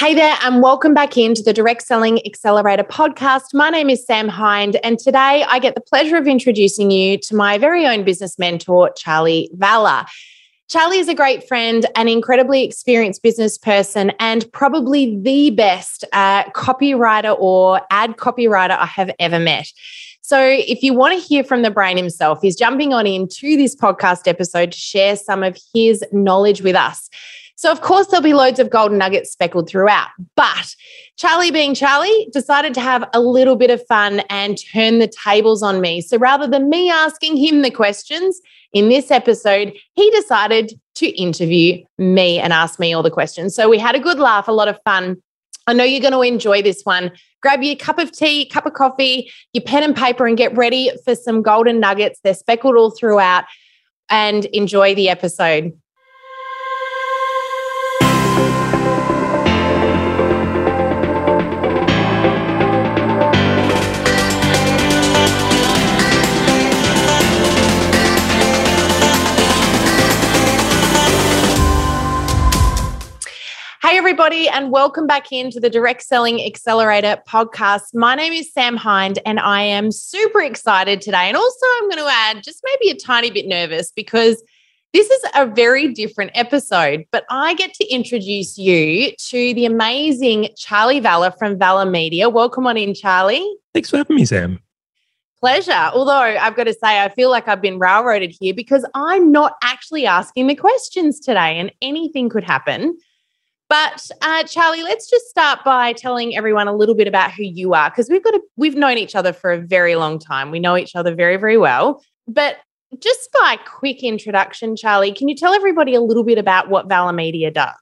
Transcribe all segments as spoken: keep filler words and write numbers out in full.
Hey there, and welcome back into the Direct Selling Accelerator podcast. My name is Sam Hind, and today I get the pleasure of introducing you to my very own business mentor, Charley Valher. Charley is a great friend, an incredibly experienced business person, and probably the best uh, copywriter or ad copywriter I have ever met. So if you want to hear from the brain himself, he's jumping on into this podcast episode to share some of his knowledge with us. So, of course, there'll be loads of golden nuggets speckled throughout. But Charley, being Charley, decided to have a little bit of fun and turn the tables on me. So rather than me asking him the questions in this episode, he decided to interview me and ask me all the questions. So we had a good laugh, a lot of fun. I know you're going to enjoy this one. Grab your cup of tea, cup of coffee, your pen and paper, and get ready for some golden nuggets. They're speckled all throughout, and enjoy the episode. Everybody, and welcome back into the Direct Selling Accelerator podcast. My name is Sam Hind, and I am super excited today. And also, I'm going to add just maybe a tiny bit nervous because this is a very different episode, but I get to introduce you to the amazing Charley Valher from Valher Media. Welcome on in, Charley. Thanks for having me, Sam. Pleasure. Although I've got to say, I feel like I've been railroaded here because I'm not actually asking the questions today, and anything could happen. But uh, Charley, let's just start by telling everyone a little bit about who you are, because we've got a, we've known each other for a very long time. We know each other very, very well. But just by quick introduction, Charley, can you tell everybody a little bit about what Valher Media does?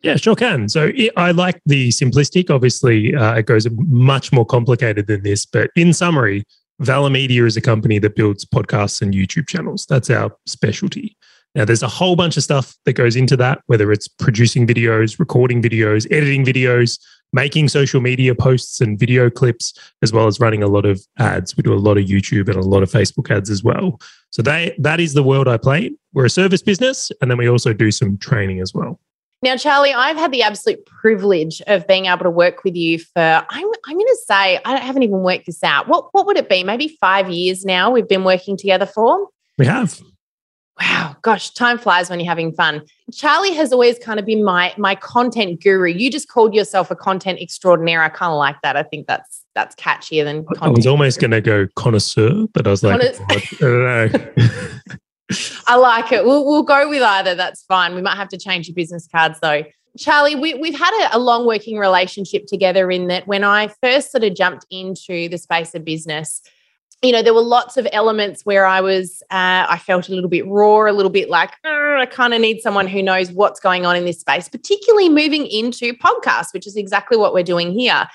Yeah, sure can. So it, I like the simplistic. Obviously, uh, it goes much more complicated than this. But in summary, Valher Media is a company that builds podcasts and YouTube channels. That's our specialty. Now, there's a whole bunch of stuff that goes into that, whether it's producing videos, recording videos, editing videos, making social media posts and video clips, as well as running a lot of ads. We do a lot of YouTube and a lot of Facebook ads as well. So they, that is the world I play. We're a service business, and then we also do some training as well. Now, Charley, I've had the absolute privilege of being able to work with you for, I'm, I'm going to say, I haven't even worked this out. What, what would it be? Maybe five years now we've been working together for? We have. Wow, gosh, time flies when you're having fun. Charley has always kind of been my my content guru. You just called yourself a content extraordinaire. I kind of like that. I think that's that's catchier than content. I was almost going to go connoisseur, but I was like, Conno- I don't know. I like it. We'll, we'll go with either. That's fine. We might have to change your business cards though. Charley, we, we've had a, a long working relationship together in that when I first sort of jumped into the space of business, you know, there were lots of elements where I was, uh, I felt a little bit raw, a little bit like, I kind of need someone who knows what's going on in this space, particularly moving into podcasts, which is exactly what we're doing here.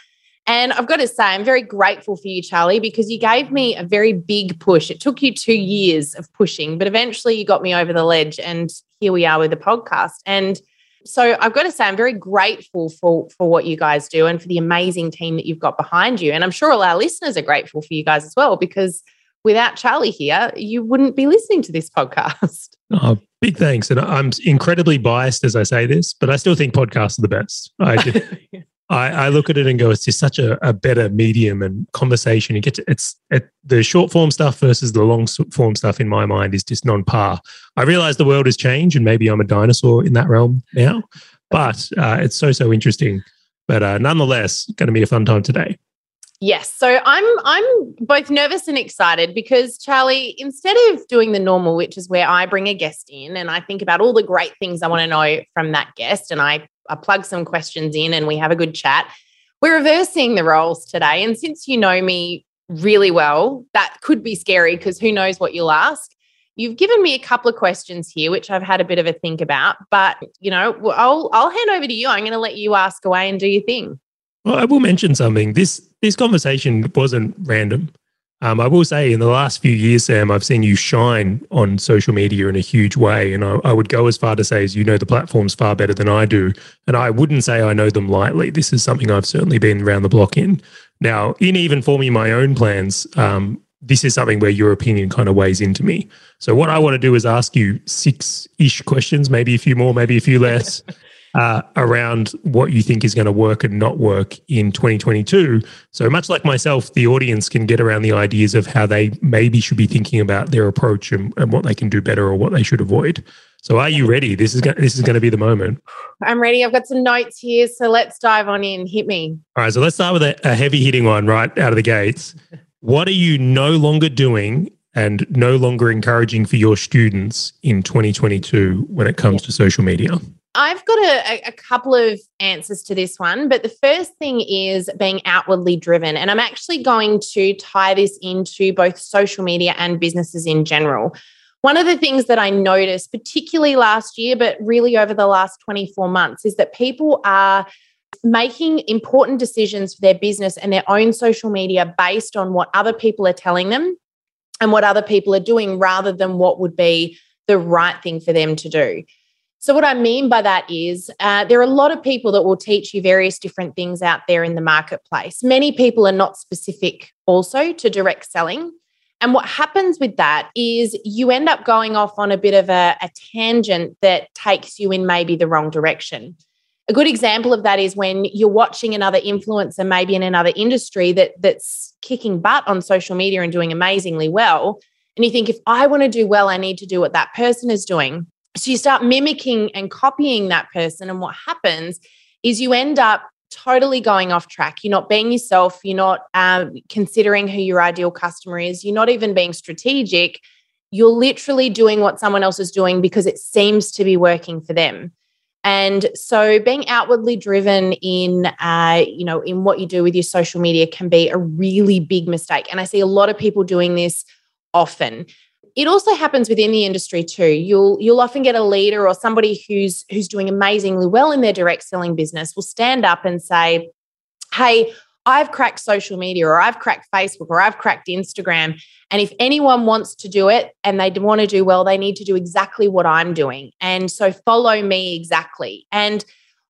And I've got to say, I'm very grateful for you, Charley, because you gave me a very big push. It took you two years of pushing, but eventually you got me over the ledge, and here we are with the podcast. And so I've got to say, I'm very grateful for, for what you guys do and for the amazing team that you've got behind you. And I'm sure all our listeners are grateful for you guys as well, because without Charley here, you wouldn't be listening to this podcast. Oh, big thanks. And I'm incredibly biased as I say this, but I still think podcasts are the best. I just, yeah. I, I look at it and go, it's just such a, a better medium and conversation. You get to, it's it, the short form stuff versus the long form stuff in my mind is just non par. I realize the world has changed, and maybe I'm a dinosaur in that realm now, but uh, it's so, so interesting. But uh, nonetheless, going to be a fun time today. Yes. So I'm I'm both nervous and excited because, Charley, instead of doing the normal, which is where I bring a guest in and I think about all the great things I want to know from that guest, and I I plug some questions in and we have a good chat. We're reversing the roles today. And since you know me really well, that could be scary because who knows what you'll ask. You've given me a couple of questions here, which I've had a bit of a think about, but you know, I'll, I'll hand over to you. I'm going to let you ask away and do your thing. Well, I will mention something. This, this conversation wasn't random. Um, I will say in the last few years, Sam, I've seen you shine on social media in a huge way. And I, I would go as far to say as you know the platforms far better than I do. And I wouldn't say I know them lightly. This is something I've certainly been around the block in. Now, in even forming my own plans, um, this is something where your opinion kind of weighs into me. So what I want to do is ask you six-ish questions, maybe a few more, maybe a few less. uh, around what you think is going to work and not work in twenty twenty-two. So much like myself, the audience can get around the ideas of how they maybe should be thinking about their approach and, and what they can do better or what they should avoid. So are you ready? This is, go- this is going to be the moment. I'm ready. I've got some notes here. So let's dive on in. Hit me. All right. So let's start with a, a heavy hitting one right out of the gates. What are you no longer doing and no longer encouraging for your students in twenty twenty-two when it comes yeah. to social media? I've got a, a couple of answers to this one, but the first thing is being outwardly driven. And I'm actually going to tie this into both social media and businesses in general. One of the things that I noticed, particularly last year, but really over the last twenty-four months, is that people are making important decisions for their business and their own social media based on what other people are telling them and what other people are doing rather than what would be the right thing for them to do. So what I mean by that is uh, there are a lot of people that will teach you various different things out there in the marketplace. Many people are not specific also to direct selling. And what happens with that is you end up going off on a bit of a, a tangent that takes you in maybe the wrong direction. A good example of that is when you're watching another influencer, maybe in another industry that that's kicking butt on social media and doing amazingly well. And you think, if I want to do well, I need to do what that person is doing. So you start mimicking and copying that person. And what happens is you end up totally going off track. You're not being yourself. You're not um, considering who your ideal customer is. You're not even being strategic. You're literally doing what someone else is doing because it seems to be working for them. And so being outwardly driven in, uh, you know, in what you do with your social media can be a really big mistake. And I see a lot of people doing this often. It also happens within the industry too. You'll you'll often get a leader or somebody who's who's doing amazingly well in their direct selling business will stand up and say, hey, I've cracked social media, or I've cracked Facebook, or I've cracked Instagram. And if anyone wants to do it and they want to do well, they need to do exactly what I'm doing. And so follow me exactly. And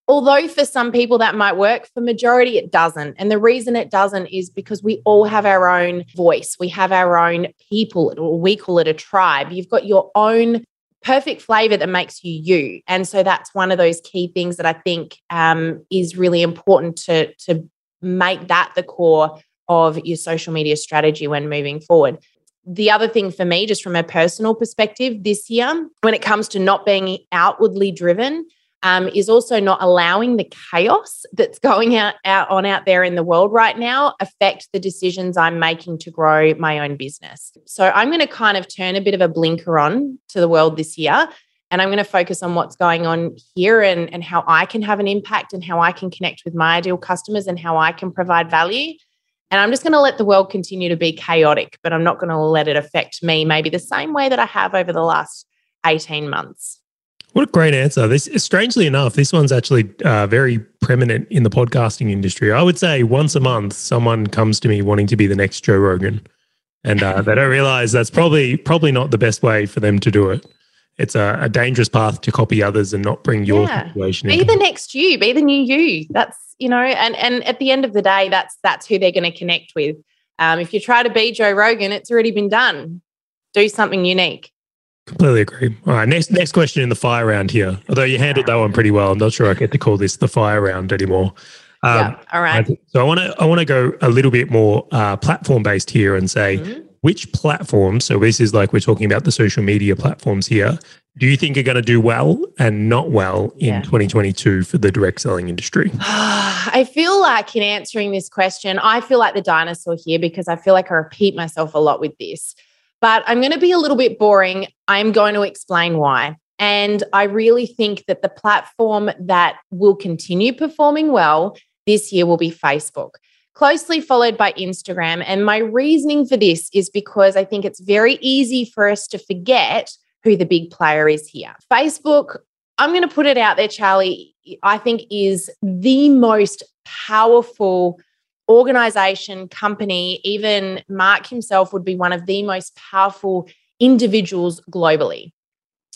although for some people that might work, for majority it doesn't. And the reason it doesn't is because we all have our own voice. We have our own people, or we call it a tribe. You've got your own perfect flavor that makes you you. And so that's one of those key things that I think um, is really important to, to make that the core of your social media strategy when moving forward. The other thing for me, just from a personal perspective this year, when it comes to not being outwardly driven, Um, is also not allowing the chaos that's going out, out on out there in the world right now affect the decisions I'm making to grow my own business. So I'm going to kind of turn a bit of a blinker on to the world this year, and I'm going to focus on what's going on here and, and how I can have an impact and how I can connect with my ideal customers and how I can provide value. And I'm just going to let the world continue to be chaotic, but I'm not going to let it affect me maybe the same way that I have over the last eighteen months. What a great answer. This, strangely enough, this one's actually uh, very prominent in the podcasting industry. I would say once a month, someone comes to me wanting to be the next Joe Rogan, and uh, they don't realize that's probably probably not the best way for them to do it. It's a, a dangerous path to copy others and not bring your yeah. situation in. Be the next you. Be the new you. That's, you know, and and at the end of the day, that's that's who they're going to connect with. Um, if you try to be Joe Rogan, it's already been done. Do something unique. Completely agree. All right, next next question in the fire round here. Although you handled that one pretty well, I'm not sure I get to call this the fire round anymore. Um, yeah. All right. I, so I want to I want to go a little bit more uh, platform based here and say mm-hmm. which platforms. So this is like we're talking about the social media platforms here. Do you think are going to do well and not well in yeah. twenty twenty-two for the direct selling industry? I feel like in answering this question, I feel like the dinosaur here because I feel like I repeat myself a lot with this. But I'm going to be a little bit boring. I'm going to explain why. And I really think that the platform that will continue performing well this year will be Facebook, closely followed by Instagram. And my reasoning for this is because I think it's very easy for us to forget who the big player is here. Facebook, I'm going to put it out there, Charley, I think is the most powerful organization, company, even Mark himself would be one of the most powerful individuals globally.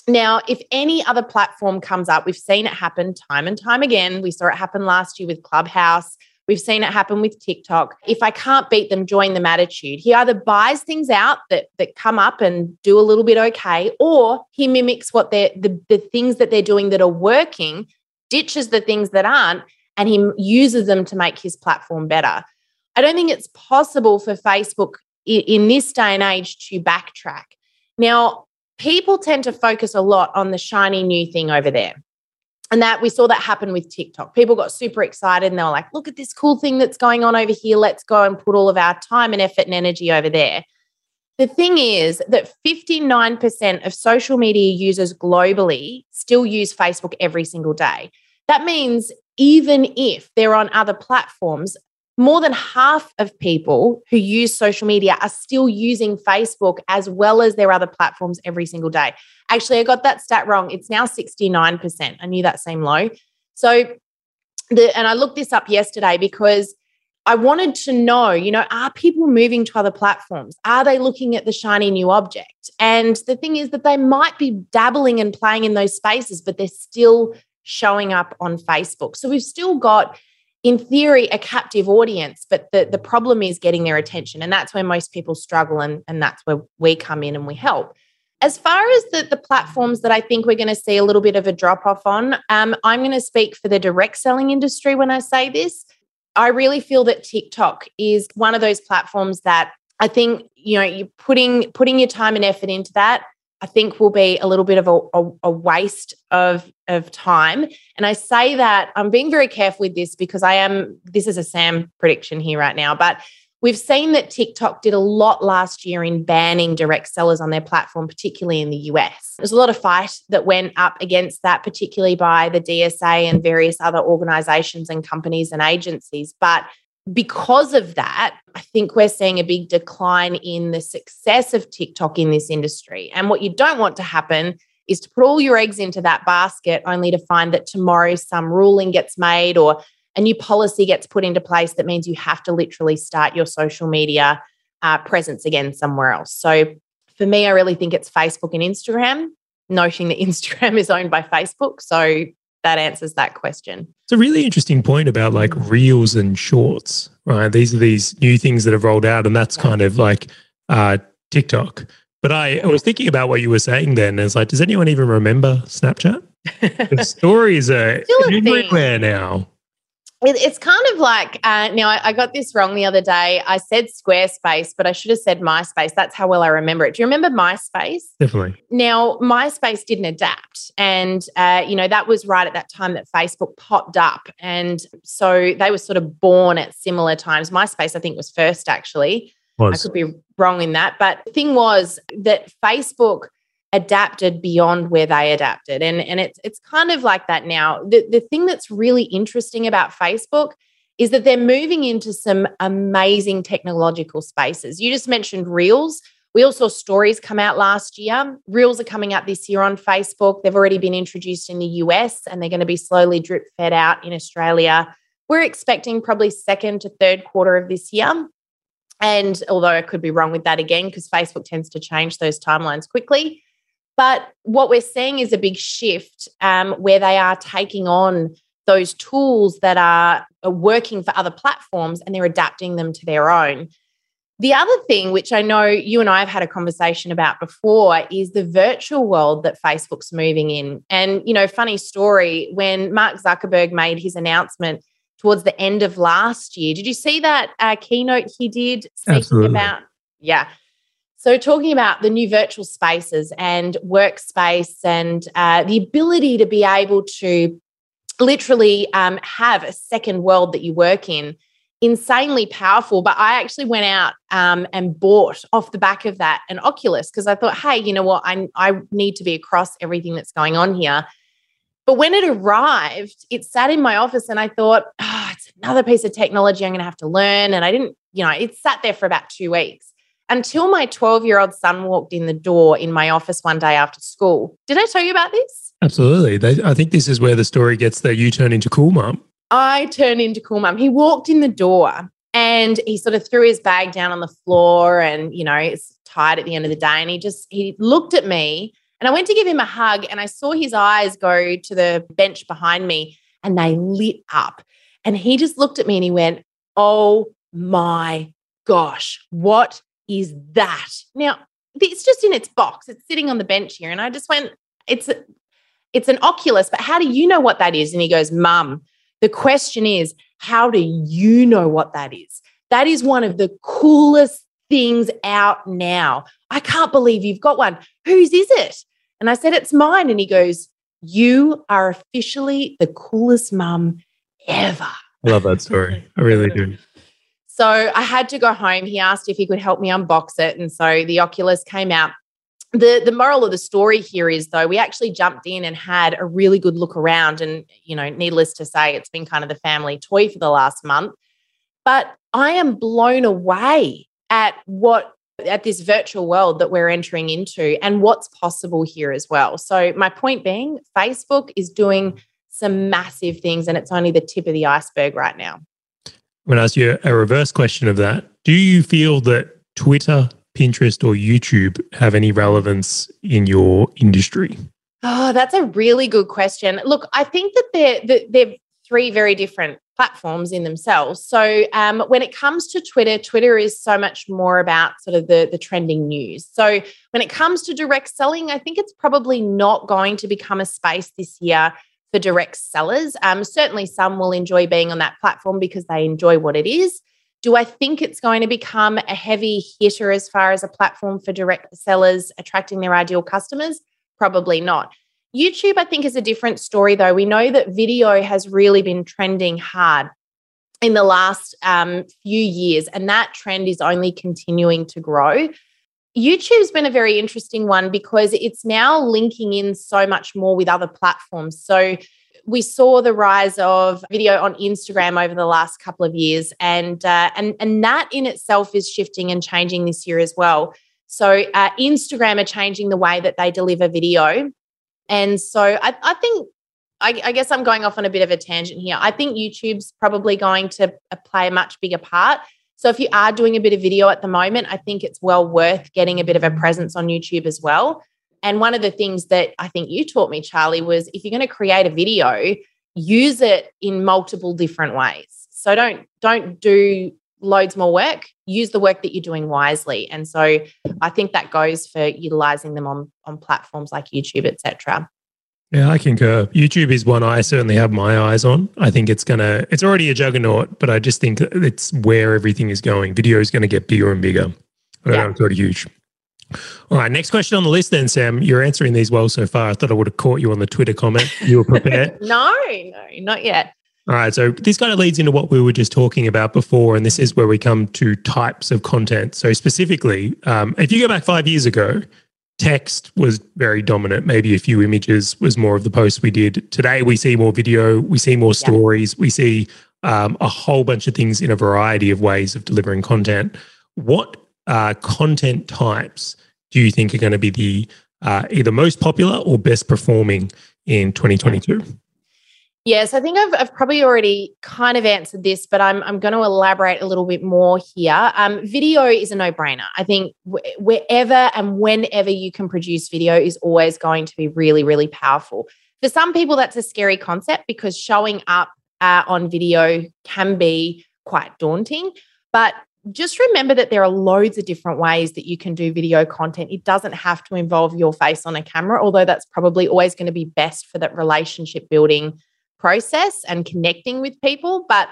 Now, if any other platform comes up, we've seen it happen time and time again. We saw it happen last year with Clubhouse. We've seen it happen with TikTok. If I can't beat them, join them attitude. He either buys things out that that come up and do a little bit okay, or he mimics what they're the, the things that they're doing that are working ditches the things that aren't and he uses them to make his platform better. I don't think it's possible for Facebook in this day and age to backtrack. Now, people tend to focus a lot on the shiny new thing over there. And that we saw that happen with TikTok. People got super excited and they were like, look at this cool thing that's going on over here. Let's go and put all of our time and effort and energy over there. The thing is that fifty-nine percent of social media users globally still use Facebook every single day. That means even if they're on other platforms, more than half of people who use social media are still using Facebook as well as their other platforms every single day. Actually, I got that stat wrong. It's now sixty-nine percent. I knew that seemed low. So, the, and I looked this up yesterday because I wanted to know, you know, are people moving to other platforms? Are they looking at the shiny new object? And the thing is that they might be dabbling and playing in those spaces, but they're still showing up on Facebook. So we've still got, in theory, a captive audience, but the, the problem is getting their attention. And that's where most people struggle, and, and that's where we come in and we help. As far as the, the platforms that I think we're going to see a little bit of a drop-off on, um, I'm going to speak for the direct selling industry when I say this. I really feel that TikTok is one of those platforms that I think, you know, you're putting, putting your time and effort into that, I think will be a little bit of a, a, a waste of, of time. And I say that I'm being very careful with this because I am, this is a Sam prediction here right now, but we've seen that TikTok did a lot last year in banning direct sellers on their platform, particularly in the U S. There's a lot of fight that went up against that, particularly by the D S A and various other organizations and companies and agencies. But because of that, I think we're seeing a big decline in the success of TikTok in this industry. And what you don't want to happen is to put all your eggs into that basket only to find that tomorrow some ruling gets made or a new policy gets put into place that means you have to literally start your social media uh, presence again somewhere else. So for me, I really think it's Facebook and Instagram, noting that Instagram is owned by Facebook. So that answers that question. It's a really interesting point about like reels and shorts, right? These are these new things that have rolled out, and that's kind of like uh, TikTok. But I, I was thinking about what you were saying then. It's like, does anyone even remember Snapchat? The stories are everywhere now. It, it's kind of like, uh, now I, I got this wrong the other day. I said Squarespace, but I should have said MySpace. That's how well I remember it. Do you remember MySpace? Definitely. Now, MySpace didn't adapt. And, uh, you know, that was right at that time that Facebook popped up. And so they were sort of born at similar times. MySpace, I think, was first, actually. Was. I could be wrong in that. But the thing was that Facebook adapted beyond where they adapted. And, and it's it's kind of like that now. The, the thing that's really interesting about Facebook is that they're moving into some amazing technological spaces. You just mentioned Reels. We all saw Stories come out last year. Reels are coming out this year on Facebook. They've already been introduced in the U S and they're going to be slowly drip fed out in Australia. We're expecting probably second to third quarter of this year. And although I could be wrong with that again, because Facebook tends to change those timelines quickly. But what we're seeing is a big shift um, where they are taking on those tools that are, are working for other platforms and they're adapting them to their own. The other thing, which I know you and I have had a conversation about before, is the virtual world that Facebook's moving in. And, you know, funny story, when Mark Zuckerberg made his announcement towards the end of last year, did you see that uh, keynote he did speaking Absolutely. about? Yeah. So talking about the new virtual spaces and workspace and uh, the ability to be able to literally um, have a second world that you work in, insanely powerful. But I actually went out um, and bought off the back of that an Oculus because I thought, hey, you know what, I, I need to be across everything that's going on here. But when it arrived, it sat in my office and I thought, oh, it's another piece of technology I'm going to have to learn. And I didn't, you know, it sat there for about two weeks. Until my twelve-year-old son walked in the door in my office one day after school. Did I tell you about this? Absolutely. They, I think this is where the story gets that you turn into cool mum. I turn into cool mum. He walked in the door and he sort of threw his bag down on the floor and, you know, it's tired at the end of the day. And he just, he looked at me and I went to give him a hug and I saw his eyes go to the bench behind me and they lit up. And he just looked at me and he went, oh my gosh, what is that? Now, it's just in its box. It's sitting on the bench here. And I just went, it's, it's an Oculus, but how do you know what that is? And he goes, Mum, the question is, how do you know what that is? That is one of the coolest things out now. I can't believe you've got one. Whose is it? And I said, it's mine. And he goes, you are officially the coolest mum ever. I love that story. I really do. So I had to go home. He asked if he could help me unbox it. And so the Oculus came out. The, the moral of the story here is, though, we actually jumped in and had a really good look around. And, you know, needless to say, it's been kind of the family toy for the last month. But I am blown away at what, at this virtual world that we're entering into and what's possible here as well. So my point being, Facebook is doing some massive things and it's only the tip of the iceberg right now. I'm going to ask you a reverse question of that. Do you feel that Twitter, Pinterest or YouTube have any relevance in your industry? Oh, that's a really good question. Look, I think that they're, that they're three very different platforms in themselves. So um, when it comes to Twitter, Twitter is so much more about sort of the, the trending news. So when it comes to direct selling, I think it's probably not going to become a space this year for direct sellers. Um, certainly some will enjoy being on that platform because they enjoy what it is. Do I think it's going to become a heavy hitter as far as a platform for direct sellers attracting their ideal customers? Probably not. YouTube, I think, is a different story, though. We know that video has really been trending hard in the last um, few years, and that trend is only continuing to grow. YouTube's been a very interesting one because it's now linking in so much more with other platforms. So we saw the rise of video on Instagram over the last couple of years, and uh, and and that in itself is shifting and changing this year as well. So uh, Instagram are changing the way that they deliver video. And so I, I think, I, I guess I'm going off on a bit of a tangent here. I think YouTube's probably going to play a much bigger part. So if you are doing a bit of video at the moment, I think it's well worth getting a bit of a presence on YouTube as well. And one of the things that I think you taught me, Charley, was if you're going to create a video, use it in multiple different ways. So don't, don't do loads more work, use the work that you're doing wisely. And so I think that goes for utilizing them on, on platforms like YouTube, et cetera. Yeah, I concur. YouTube is one I certainly have my eyes on. I think it's going to, it's already a juggernaut, but I just think it's where everything is going. Video is going to get bigger and bigger. I don't know, it's already huge. All right, next question on the list then, Sam. You're answering these well so far. I thought I would have caught you on the Twitter comment. You were prepared? no, no, not yet. All right, so this kind of leads into what we were just talking about before, and this is where we come to types of content. So specifically, um, if you go back five years ago, text was very dominant. Maybe a few images was more of the posts we did. Today, we see more video, we see more stories, yeah. we see um, a whole bunch of things in a variety of ways of delivering content. What uh, content types do you think are going to be the uh, either most popular or best performing in twenty twenty-two? Yeah. Yes, I think I've, I've probably already kind of answered this, but I'm I'm going to elaborate a little bit more here. Um, video is a no-brainer. I think wh- wherever and whenever you can produce video is always going to be really, really powerful. For some people, that's a scary concept because showing up uh, on video can be quite daunting. But just remember that there are loads of different ways that you can do video content. It doesn't have to involve your face on a camera, although that's probably always going to be best for that relationship building process and connecting with people, but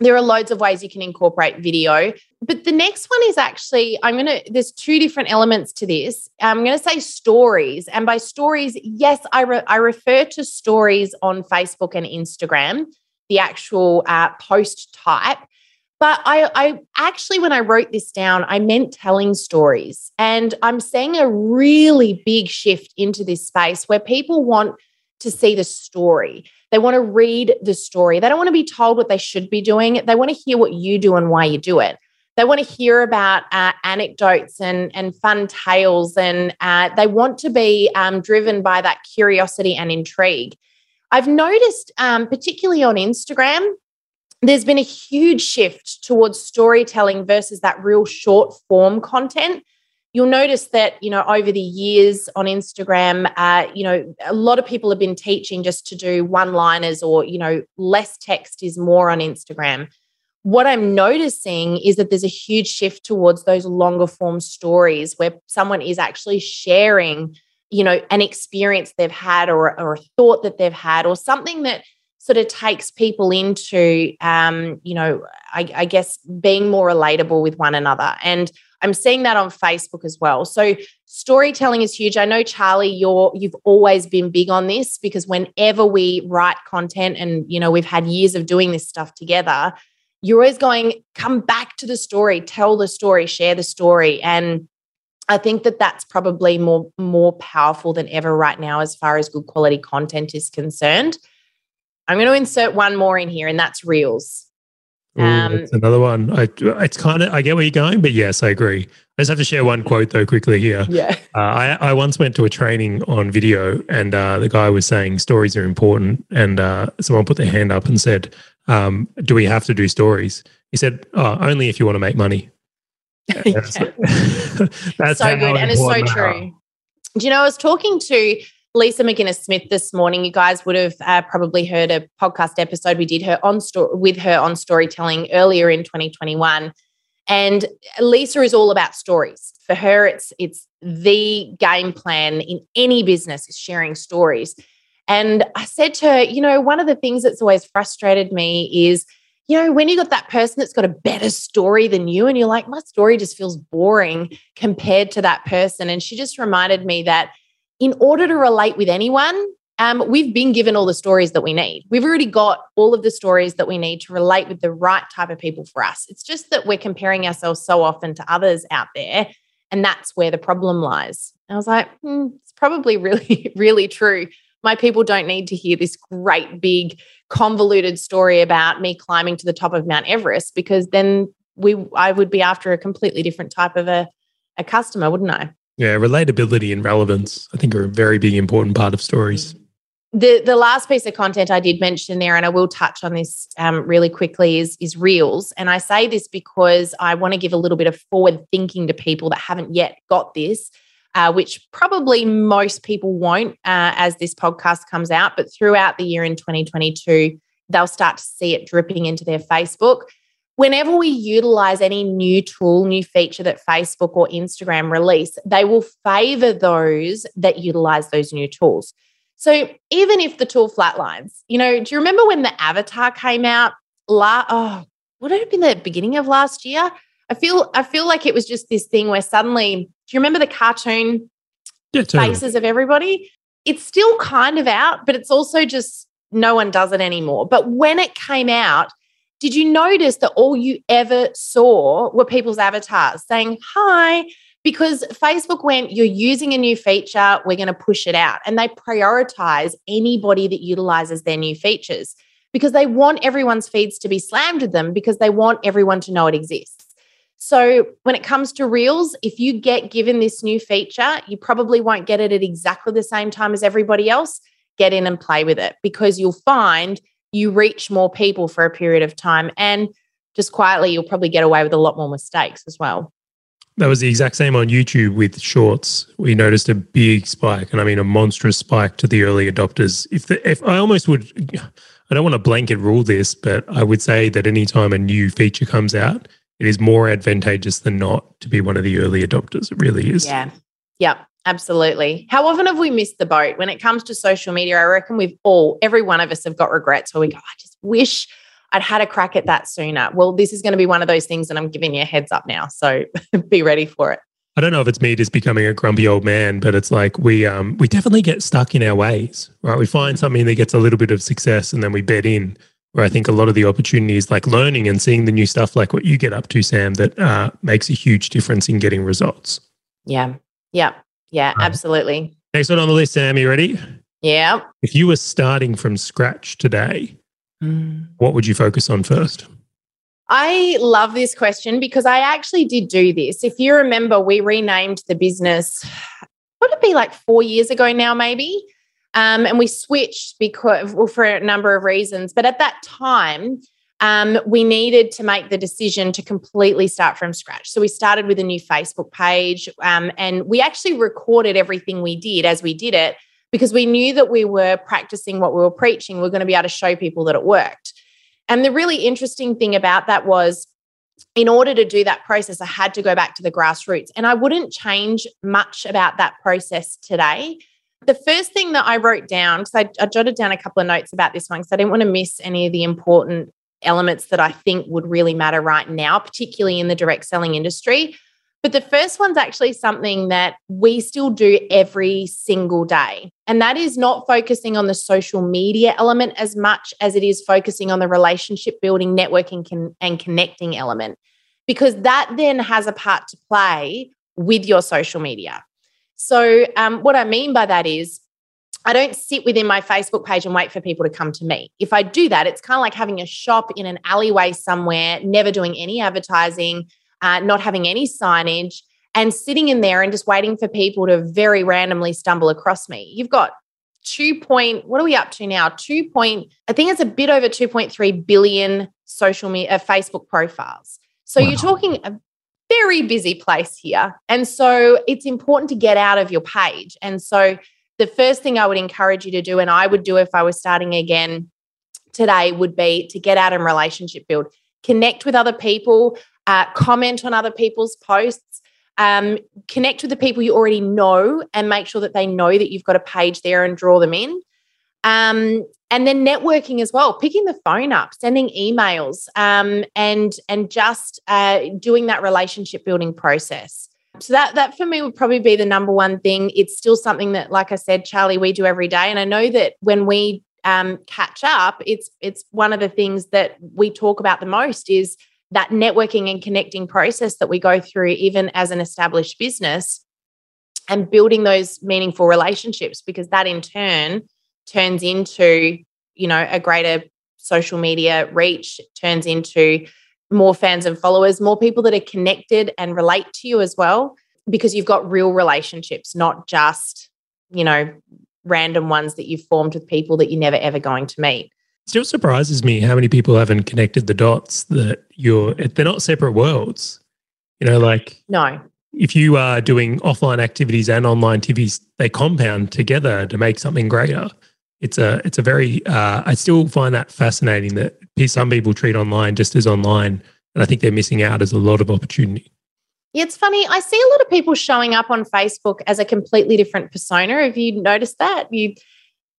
there are loads of ways you can incorporate video. But the next one is actually, I'm going to, there's two different elements to this. I'm going to say stories. And by stories, yes, I, re, I refer to stories on Facebook and Instagram, the actual uh, post type. But I, I actually, when I wrote this down, I meant telling stories. And I'm seeing a really big shift into this space where people want to see the story. They want to read the story. They don't want to be told what they should be doing. They want to hear what you do and why you do it. They want to hear about uh, anecdotes and, and fun tales, and uh, they want to be um, driven by that curiosity and intrigue. I've noticed, um, particularly on Instagram, there's been a huge shift towards storytelling versus that real short form content. You'll notice that, you know, over the years on Instagram, uh, you know, a lot of people have been teaching just to do one-liners or, you know, less text is more on Instagram. What I'm noticing is that there's a huge shift towards those longer form stories where someone is actually sharing you know, an experience they've had or, or a thought that they've had or something that sort of takes people into, um, you know, I, I guess being more relatable with one another. And I'm seeing that on Facebook as well. So storytelling is huge. I know, Charley, you're, you've always been big on this, because whenever we write content and, you know, we've had years of doing this stuff together, you're always going, come back to the story, tell the story, share the story. And I think that that's probably more, more powerful than ever right now as far as good quality content is concerned. I'm going to insert one more in here, and that's Reels. Ooh, um, that's another one. I, it's kind of, I get where you're going, but yes, I agree. I just have to share one quote though quickly here. Yeah. Uh, I, I once went to a training on video, and uh, the guy was saying stories are important, and uh, someone put their hand up and said, um, do we have to do stories? He said, oh, only if you want to make money. That's, that's so good, and it's so true. Do you know, I was talking to Lisa McGinnis-Smith this morning. You guys would have uh, probably heard a podcast episode we did her on sto- with her on storytelling earlier in twenty twenty-one. And Lisa is all about stories. For her, it's it's the game plan in any business is sharing stories. And I said to her, you know, one of the things that's always frustrated me is, you know, when you got that person that's got a better story than you and you're like, my story just feels boring compared to that person. And she just reminded me that in order to relate with anyone, um, we've been given all the stories that we need. We've already got all of the stories that we need to relate with the right type of people for us. It's just that we're comparing ourselves so often to others out there, and that's where the problem lies. And I was like, hmm, it's probably really, really true. My people don't need to hear this great big convoluted story about me climbing to the top of Mount Everest, because then we I would be after a completely different type of a, a customer, wouldn't I? Yeah, relatability and relevance, I think, are a very big important part of stories. The the last piece of content I did mention there, and I will touch on this um, really quickly, is, is Reels. And I say this because I want to give a little bit of forward thinking to people that haven't yet got this. Uh, which probably most people won't uh, as this podcast comes out, but throughout the year in twenty twenty-two, they'll start to see it dripping into their Facebook. Whenever we utilize any new tool, new feature that Facebook or Instagram release, they will favor those that utilize those new tools. So even if the tool flatlines, you know, do you remember when the avatar came out? La- oh, would it have been the beginning of last year? I feel I feel like it was just this thing where suddenly, do you remember the cartoon yeah, totally. faces of everybody? It's still kind of out, but it's also just no one does it anymore. But when it came out, did you notice that all you ever saw were people's avatars saying hi? Because Facebook went, you're using a new feature, we're going to push it out. And they prioritize anybody that utilizes their new features because they want everyone's feeds to be slammed with them because they want everyone to know it exists. So when it comes to Reels, if you get given this new feature, you probably won't get it at exactly the same time as everybody else. Get in and play with it because you'll find you reach more people for a period of time, and just quietly, you'll probably get away with a lot more mistakes as well. That was the exact same on YouTube with Shorts. We noticed a big spike, and I mean a monstrous spike to the early adopters. If the, if I almost would, I don't want to blanket rule this, but I would say that anytime a new feature comes out, it is more advantageous than not to be one of the early adopters. It really is. Yeah. Yep. Absolutely. How often have we missed the boat when it comes to social media? I reckon we've all, every one of us have got regrets where we go, I just wish I'd had a crack at that sooner. Well, this is going to be one of those things, and I'm giving you a heads up now. So be ready for it. I don't know if it's me just becoming a grumpy old man, but it's like we um, we definitely get stuck in our ways, right? We find something that gets a little bit of success and then we bed in. Where I think a lot of the opportunities, like learning and seeing the new stuff, like what you get up to, Sam, that uh, makes a huge difference in getting results. Yeah, yeah, yeah, um, absolutely. Next one on the list, Sam, you ready? Yeah. If you were starting from scratch today, mm. what would you focus on first? I love this question because I actually did do this. If you remember, we renamed the business, would it be like four years ago now, maybe? Um, and we switched because well, for a number of reasons. But at that time, um, we needed to make the decision to completely start from scratch. So we started with a new Facebook page, um, and we actually recorded everything we did as we did it because we knew that we were practicing what we were preaching. We were going to be able to show people that it worked. And the really interesting thing about that was in order to do that process, I had to go back to the grassroots, and I wouldn't change much about that process today. The first thing that I wrote down, because I, I jotted down a couple of notes about this one because I didn't want to miss any of the important elements that I think would really matter right now, particularly in the direct selling industry. But the first one's actually something that we still do every single day. And that is not focusing on the social media element as much as it is focusing on the relationship building, networking, and connecting element, because that then has a part to play with your social media. So um, what I mean by that is I don't sit within my Facebook page and wait for people to come to me. If I do that, it's kind of like having a shop in an alleyway somewhere, never doing any advertising, uh, not having any signage, and sitting in there and just waiting for people to very randomly stumble across me. You've got two point, what are we up to now? Two point, I think it's a bit over two point three billion social media, uh, Facebook profiles. So wow. You're talking a very busy place here. And so it's important to get out of your page. And so the first thing I would encourage you to do, and I would do if I was starting again today, would be to get out and relationship build, connect with other people, uh, comment on other people's posts, um, connect with the people you already know and make sure that they know that you've got a page there and draw them in. Um, and then networking as well, picking the phone up, sending emails, um, and and just uh, doing that relationship building process. So that that for me would probably be the number one thing. It's still something that, like I said, Charley, we do every day. And I know that when we um, catch up, it's it's one of the things that we talk about the most is that networking and connecting process that we go through even as an established business and building those meaningful relationships, because that in turn turns into, you know, a greater social media reach, turns into more fans and followers, more people that are connected and relate to you as well, because you've got real relationships, not just, you know, random ones that you've formed with people that you're never, ever going to meet. It still surprises me how many people haven't connected the dots that you're, they're not separate worlds. You know, like, no. If you are doing offline activities and online T Vs, they compound together to make something greater. It's a, it's a very, uh, I still find that fascinating that some people treat online just as online, and I think they're missing out as a lot of opportunity. Yeah, it's funny. I see a lot of people showing up on Facebook as a completely different persona. Have you noticed that? You,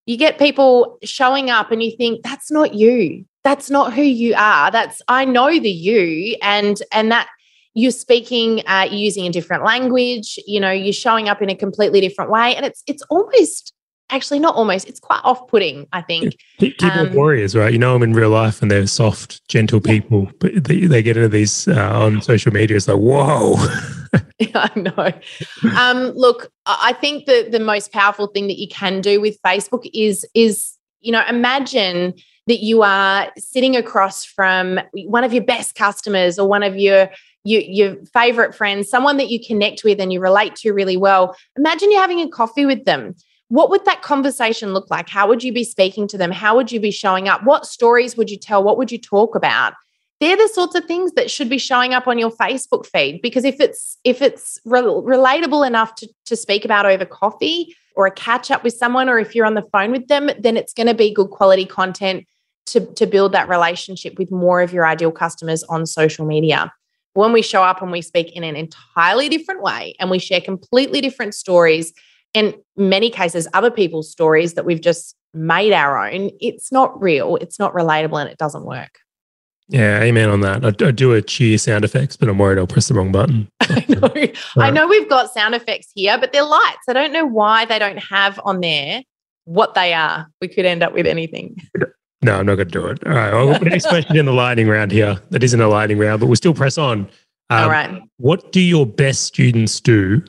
you get people showing up and you think, that's not you. That's not who you are. That's, I know the you, and, and that you're speaking, uh, using a different language, you know, you're showing up in a completely different way. And it's, it's almost, Actually, not almost. It's quite off-putting, I think. People um, are warriors, right? You know them in real life and they're soft, gentle people. But they, they get into these uh, on social media. It's like, whoa. Yeah, I know. Um, look, I think that the most powerful thing that you can do with Facebook is, is, you know, imagine that you are sitting across from one of your best customers or one of your Your, your favorite friends, someone that you connect with and you relate to really well. Imagine you're having a coffee with them. What would that conversation look like? How would you be speaking to them? How would you be showing up? What stories would you tell? What would you talk about? They're the sorts of things that should be showing up on your Facebook feed, because if it's if it's re- relatable enough to, to speak about over coffee or a catch up with someone, or if you're on the phone with them, then it's going to be good quality content to, to build that relationship with more of your ideal customers on social media. When we show up and we speak in an entirely different way and we share completely different stories, in many cases, other people's stories that we've just made our own, it's not real, it's not relatable, and it doesn't work. Yeah, amen on that. I, I do a cheer sound effects, but I'm worried I'll press the wrong button. I know. Right. I know we've got sound effects here, but they're lights. I don't know why they don't have on there what they are. We could end up with anything. No, I'm not going to do it. All right. Well, next question in the lightning round here. That isn't a lightning round, but we'll still press on. Um, All right. What do your best students do,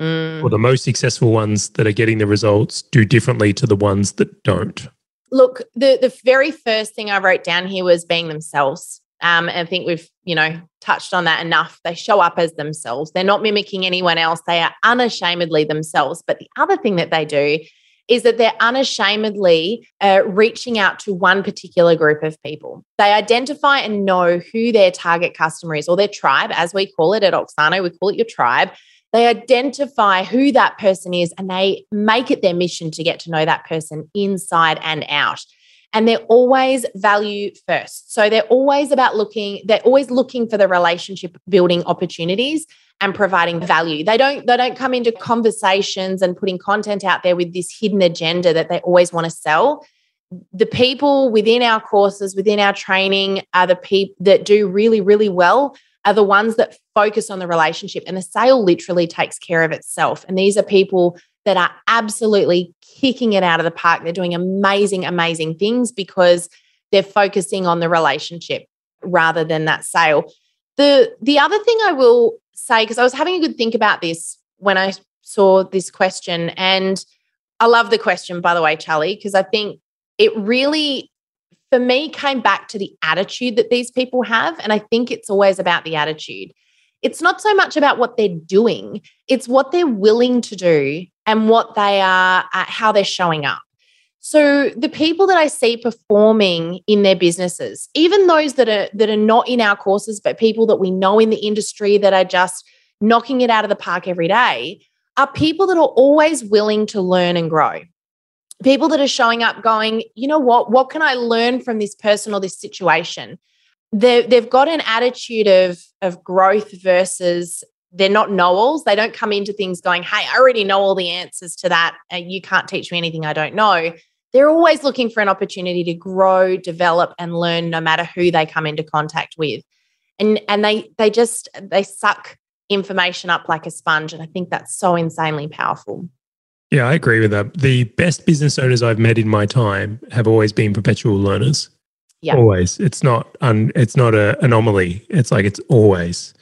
mm. or the most successful ones that are getting the results, do differently to the ones that don't? Look, the, the very first thing I wrote down here was being themselves. Um, and I think we've, you know, touched on that enough. They show up as themselves. They're not mimicking anyone else. They are unashamedly themselves. But the other thing that they do is that they're unashamedly uh, reaching out to one particular group of people. They identify and know who their target customer is, or their tribe, as we call it at Oxano. We call it your tribe. They identify who that person is, and they make it their mission to get to know that person inside and out. and they're always value first. So they're always about looking, they're always looking for the relationship building opportunities and providing value. They don't, they don't come into conversations and putting content out there with this hidden agenda that they always want to sell. The people within our courses, within our training, are the people that do really, really well, are the ones that focus on the relationship, and the sale literally takes care of itself. And these are people that are absolutely kicking it out of the park. They're doing amazing, amazing things because they're focusing on the relationship rather than that sale. The, the other thing I will say, because I was having a good think about this when I saw this question, and I love the question, by the way, Charley, because I think it really, for me, came back to the attitude that these people have. And I think it's always about the attitude. It's not so much about what they're doing. It's what they're willing to do and what they are, uh, how they're showing up. So the people that I see performing in their businesses, even those that are, that are not in our courses, but people that we know in the industry that are just knocking it out of the park every day, are people that are always willing to learn and grow. People that are showing up going, you know what, what can I learn from this person or this situation? They're, they've got an attitude of, of growth versus they're not know-alls. They don't come into things going, hey, I already know all the answers to that. You can't teach me anything I don't know. They're always looking for an opportunity to grow, develop, and learn no matter who they come into contact with. And, and they they just, they suck information up like a sponge. And I think that's so insanely powerful. Yeah, I agree with that. The best business owners I've met in my time have always been perpetual learners. Yeah, always. It's not un, it's not an anomaly. It's like it's always.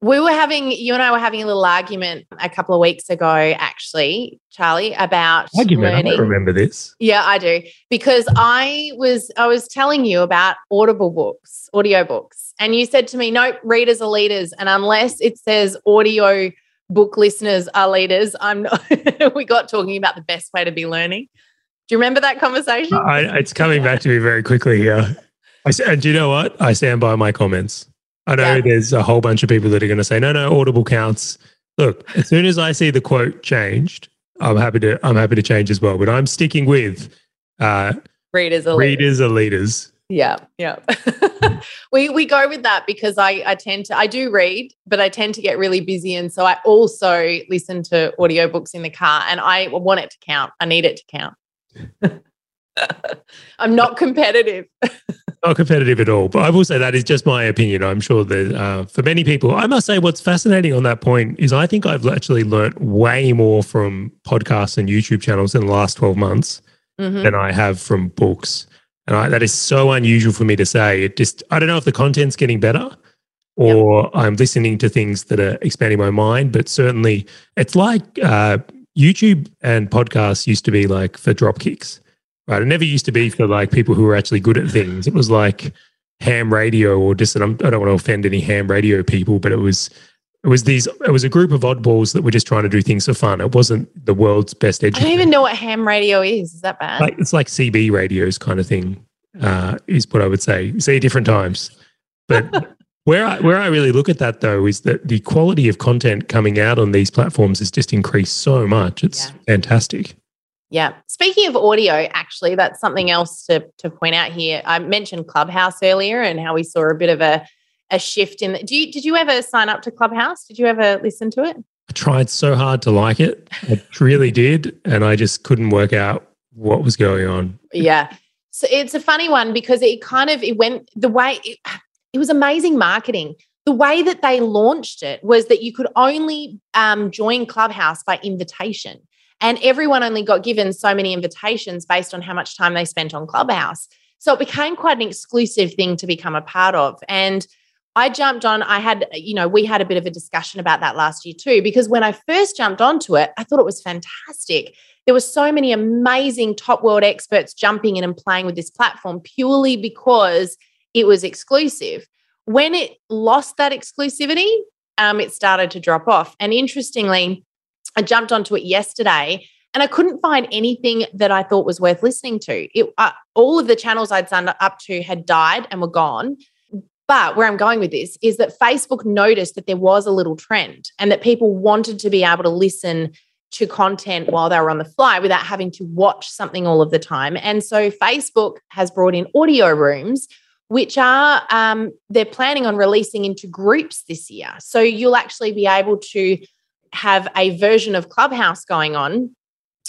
We were having, you and I were having a little argument a couple of weeks ago, actually, Charley, about argument. Learning. I don't remember this. Yeah, I do, because I was I was telling you about audible books, audio books, and you said to me, "No, readers are leaders, and unless it says audio." Book listeners are leaders. I'm not. We got talking about the best way to be learning. Do you remember that conversation? I, it's coming back to me very quickly here. I and do you know what? I stand by my comments. I know yeah. There's a whole bunch of people that are going to say, no, no, audible counts. Look, as soon as I see the quote changed, I'm happy to. I'm happy to change as well. But I'm sticking with uh, readers are readers leaders. are leaders. Yeah, yeah. we we go with that because I I tend to I do read, but I tend to get really busy, and so I also listen to audiobooks in the car, and I want it to count. I need it to count. I'm not competitive. Not competitive at all, but I will say that is just my opinion. I'm sure that uh, for many people, I must say what's fascinating on that point is I think I've actually learnt way more from podcasts and YouTube channels in the last twelve months mm-hmm. than I have from books. And I, that is so unusual for me to say. It just, I don't know if the content's getting better or yep. I'm listening to things that are expanding my mind, but certainly it's like uh, YouTube and podcasts used to be like for dropkicks, right? It never used to be for like people who were actually good at things. It was like ham radio or just, and I'm, I don't want to offend any ham radio people, but it was, it was these, it was a group of oddballs that were just trying to do things for fun. It wasn't the world's best education. I don't even know what ham radio is. Is that bad? Like, it's like C B radios kind of thing uh, is what I would say. See different times. But where I, where I really look at that though is that the quality of content coming out on these platforms has just increased so much. It's yeah. fantastic. Yeah. Speaking of audio, actually, that's something else to to point out here. I mentioned Clubhouse earlier and how we saw a bit of a a shift in. Do you, did you ever sign up to Clubhouse? Did you ever listen to it? I tried so hard to like it. I really did. And I just couldn't work out what was going on. Yeah. So it's a funny one because it kind of, it went the way, it, it was amazing marketing. The way that they launched it was that you could only um, join Clubhouse by invitation. And everyone only got given so many invitations based on how much time they spent on Clubhouse. So it became quite an exclusive thing to become a part of. And I jumped on, I had, you know, we had a bit of a discussion about that last year too, because when I first jumped onto it, I thought it was fantastic. There were so many amazing top world experts jumping in and playing with this platform purely because it was exclusive. When it lost that exclusivity, um, it started to drop off. And interestingly, I jumped onto it yesterday and I couldn't find anything that I thought was worth listening to. It, uh, all of the channels I'd signed up to had died and were gone. But where I'm going with this is that Facebook noticed that there was a little trend and that people wanted to be able to listen to content while they were on the fly without having to watch something all of the time. And so Facebook has brought in audio rooms, which are, um, they're planning on releasing into groups this year. So you'll actually be able to have a version of Clubhouse going on,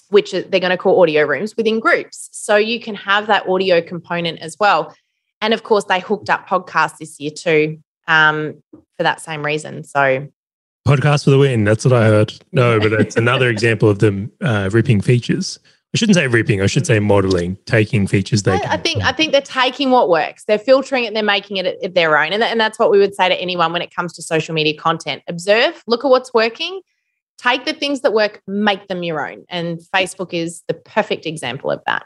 which they're going to call audio rooms within groups. So you can have that audio component as well. And of course, they hooked up podcasts this year too, um, for that same reason. So podcast for the win. That's what I heard. No, but it's another example of them uh, ripping features. I shouldn't say ripping. I should say modeling, taking features. They I, I think I think they're taking what works. They're filtering it. They're making it, it their own. And, th- and that's what we would say to anyone when it comes to social media content. Observe, look at what's working, take the things that work, make them your own. And Facebook is the perfect example of that.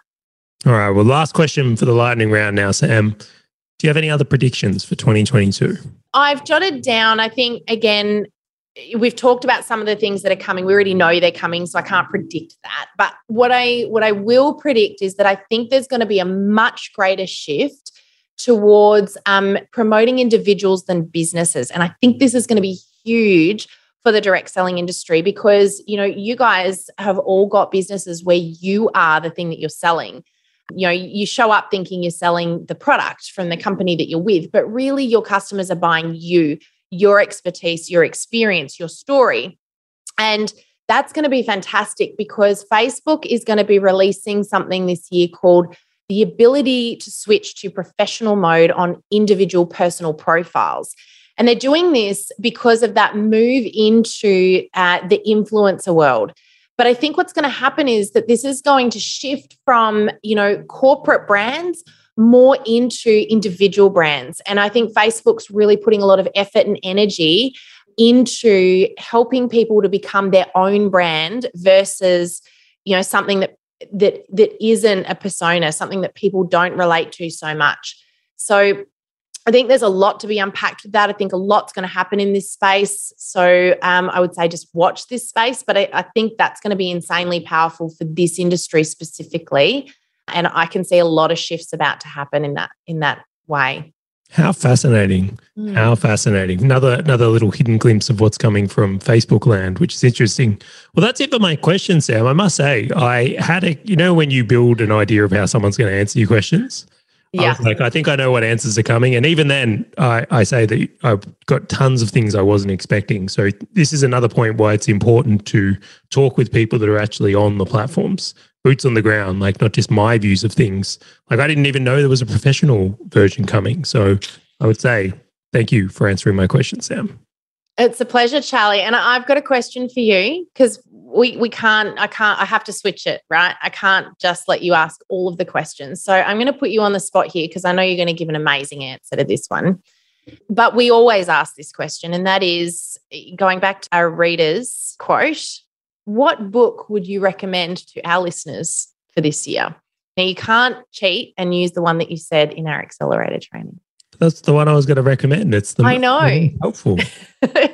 All right. Well, last question for the lightning round now, Sam. Do you have any other predictions for twenty twenty-two? I've jotted down, I think, again, we've talked about some of the things that are coming. We already know they're coming, so I can't predict that. But what I what I will predict is that I think there's going to be a much greater shift towards um, promoting individuals than businesses. And I think this is going to be huge for the direct selling industry because, you know, you guys have all got businesses where you are the thing that you're selling. You know, you show up thinking you're selling the product from the company that you're with, but really your customers are buying you, your expertise, your experience, your story. And that's going to be fantastic because Facebook is going to be releasing something this year called the ability to switch to professional mode on individual personal profiles. And they're doing this because of that move into uh, the influencer world. But I think what's going to happen is that this is going to shift from, you know, corporate brands more into individual brands. And I think Facebook's really putting a lot of effort and energy into helping people to become their own brand versus, you know, something that that that isn't a persona, something that people don't relate to so much. So I think there's a lot to be unpacked with that. I think a lot's going to happen in this space. So um, I would say just watch this space, but I, I think that's going to be insanely powerful for this industry specifically. And I can see a lot of shifts about to happen in that in that way. How fascinating. Mm. How fascinating. Another another little hidden glimpse of what's coming from Facebook land, which is interesting. Well, that's it for my question, Sam. I must say, I had a, you know, when you build an idea of how someone's going to answer your questions, yeah. I was like, I think I know what answers are coming. And even then, I, I say that I've got tons of things I wasn't expecting. So this is another point why it's important to talk with people that are actually on the platforms, boots on the ground, like not just my views of things. Like I didn't even know there was a professional version coming. So I would say thank you for answering my question, Sam. It's a pleasure, Charley. And I've got a question for you because we we can't, I can't, I have to switch it, right? I can't just let you ask all of the questions. So I'm going to put you on the spot here because I know you're going to give an amazing answer to this one. But we always ask this question, and that is going back to our reader's quote, what book would you recommend to our listeners for this year? Now, you can't cheat and use the one that you said in our accelerator training. That's the one I was going to recommend. It's the I know. Helpful.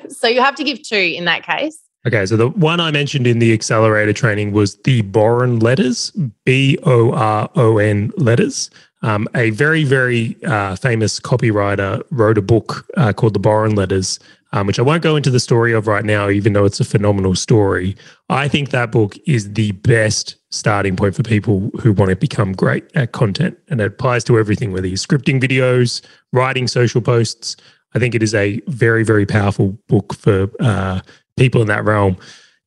So you have to give two in that case. Okay. So the one I mentioned in the accelerator training was The Boron Letters, B O R O N Letters. Um, a very, very uh, famous copywriter wrote a book uh, called The Boron Letters, um, which I won't go into the story of right now, even though it's a phenomenal story. I think that book is the best starting point for people who want to become great at content. And it applies to everything, whether you're scripting videos, writing social posts. I think it is a very, very powerful book for uh, people in that realm.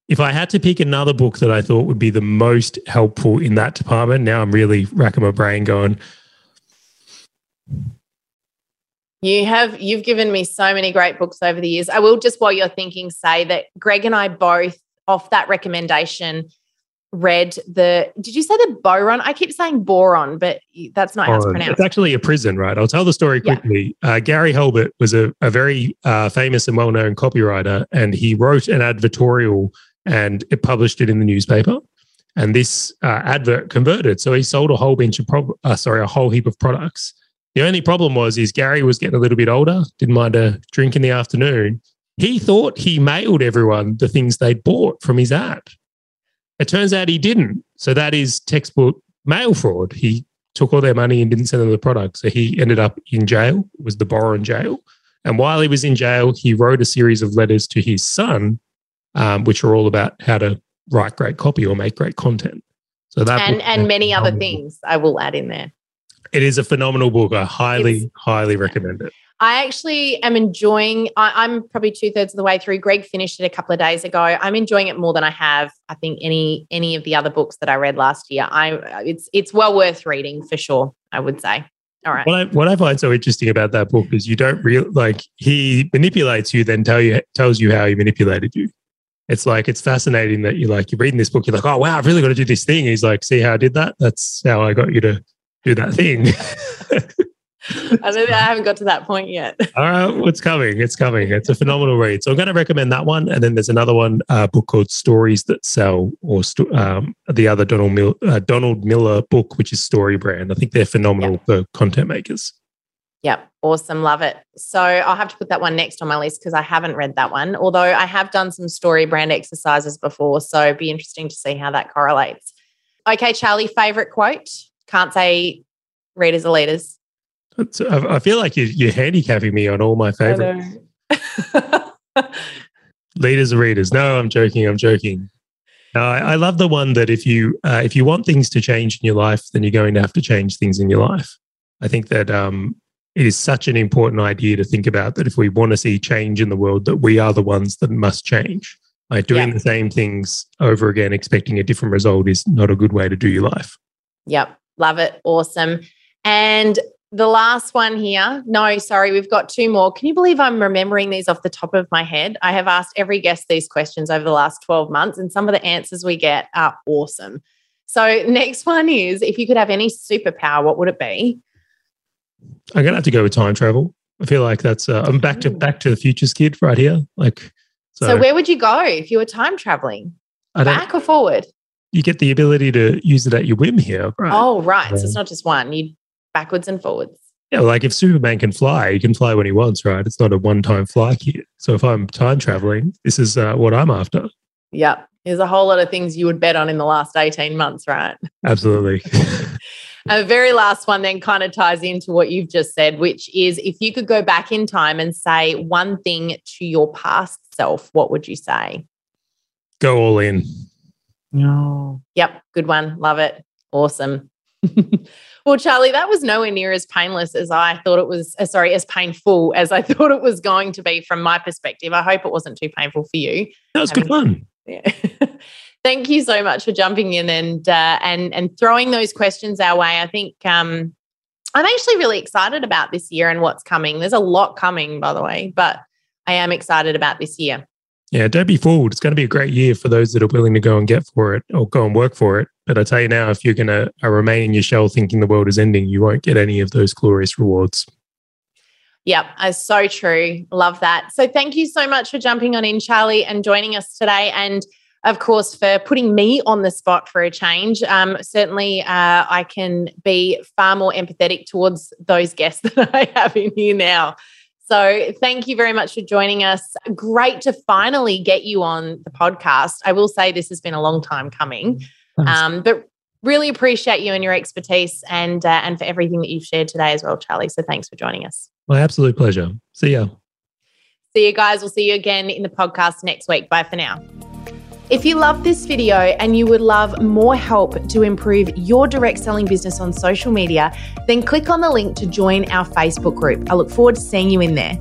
If I had to pick another book that I thought would be the most helpful in that department, now I'm really racking my brain going. You have, you've given me so many great books over the years. I will just, while you're thinking, say that Greg and I both, off that recommendation, read the, did you say the Boron? I keep saying Boron, but that's not Boron. How it's pronounced. It's actually a prison, right? I'll tell the story quickly. Yeah. Uh, Gary Halbert was a, a very uh, famous and well-known copywriter, and he wrote an advertorial and it published it in the newspaper. And this uh, advert converted. So he sold a whole bunch of, pro- uh, sorry, a whole heap of products. The only problem was is Gary was getting a little bit older, didn't mind a drink in the afternoon. He thought he mailed everyone the things they'd bought from his ad. It turns out he didn't. So that is textbook mail fraud. He took all their money and didn't send them the product. So he ended up in jail, was the Boron jail. And while he was in jail, he wrote a series of letters to his son, um, which are all about how to write great copy or make great content. So that and and many other things I will add in there. It is a phenomenal book. I highly, it's, highly recommend it. I actually am enjoying, I, I'm probably two thirds of the way through. Greg finished it a couple of days ago. I'm enjoying it more than I have, I think, any any of the other books that I read last year. I it's it's well worth reading for sure, I would say. All right. What I, what I find so interesting about that book is you don't real like he manipulates you, then tell you tells you how he manipulated you. It's like, it's fascinating that you're like, you're reading this book, you're like, oh, wow, I've really got to do this thing. He's like, see how I did that? That's how I got you to do that thing. I, don't, I haven't got to that point yet. All right, what's coming? It's coming. It's a phenomenal read. So I'm going to recommend that one. And then there's another one, a uh, book called Stories That Sell, or st- um, the other Donald, Mil- uh, Donald Miller book, which is Story Brand. I think they're phenomenal yep. for content makers. Yep. Awesome. Love it. So I'll have to put that one next on my list because I haven't read that one, although I have done some story brand exercises before. So it'd be interesting to see how that correlates. Okay, Charley, favorite quote? Can't say readers are leaders. It's, I feel like you're, you're handicapping me on all my favorites. Leaders are readers. No, I'm joking. I'm joking. No, I, I love the one that if you uh, if you want things to change in your life, then you're going to have to change things in your life. I think that um, it is such an important idea to think about, that if we want to see change in the world, that we are the ones that must change. Like doing yep. the same things over again, expecting a different result, is not a good way to do your life. Yep. Love it. Awesome. And the last one here. No, sorry, we've got two more. Can you believe I'm remembering these off the top of my head? I have asked every guest these questions over the last twelve months, and some of the answers we get are awesome. So next one is, if you could have any superpower, what would it be? I'm going to have to go with time travel. I feel like that's, uh, I'm back to back to the Future's kid right here. Like, so, so where would you go if you were time traveling? Back or forward? You get the ability to use it at your whim here. Right? Oh, right. Yeah. So it's not just one. You backwards and forwards. Yeah. Like if Superman can fly, he can fly when he wants, right? It's not a one-time fly kit. So if I'm time traveling, this is uh, what I'm after. Yep. There's a whole lot of things you would bet on in the last eighteen months, right? Absolutely. And the very last one then kind of ties into what you've just said, which is, if you could go back in time and say one thing to your past self, what would you say? Go all in. No. Yep. Good one. Love it. Awesome. Well, Charley, that was nowhere near as painless as I thought it was, uh, sorry, as painful as I thought it was going to be from my perspective. I hope it wasn't too painful for you. That was I good mean, fun. Yeah. Thank you so much for jumping in and uh, and and throwing those questions our way. I think um, I'm actually really excited about this year and what's coming. There's a lot coming, by the way, but I am excited about this year. Yeah, don't be fooled. It's going to be a great year for those that are willing to go and get for it or go and work for it. But I tell you now, if you're going to remain in your shell thinking the world is ending, you won't get any of those glorious rewards. Yep, that's so true. Love that. So thank you so much for jumping on in, Charley, and joining us today. And of course, for putting me on the spot for a change. Um, certainly, uh, I can be far more empathetic towards those guests that I have in here now. So thank you very much for joining us. Great to finally get you on the podcast. I will say this has been a long time coming, um, but really appreciate you and your expertise and, uh, and for everything that you've shared today as well, Charley. So thanks for joining us. My absolute pleasure. See ya. See you guys. We'll see you again in the podcast next week. Bye for now. If you love this video and you would love more help to improve your direct selling business on social media, then click on the link to join our Facebook group. I look forward to seeing you in there.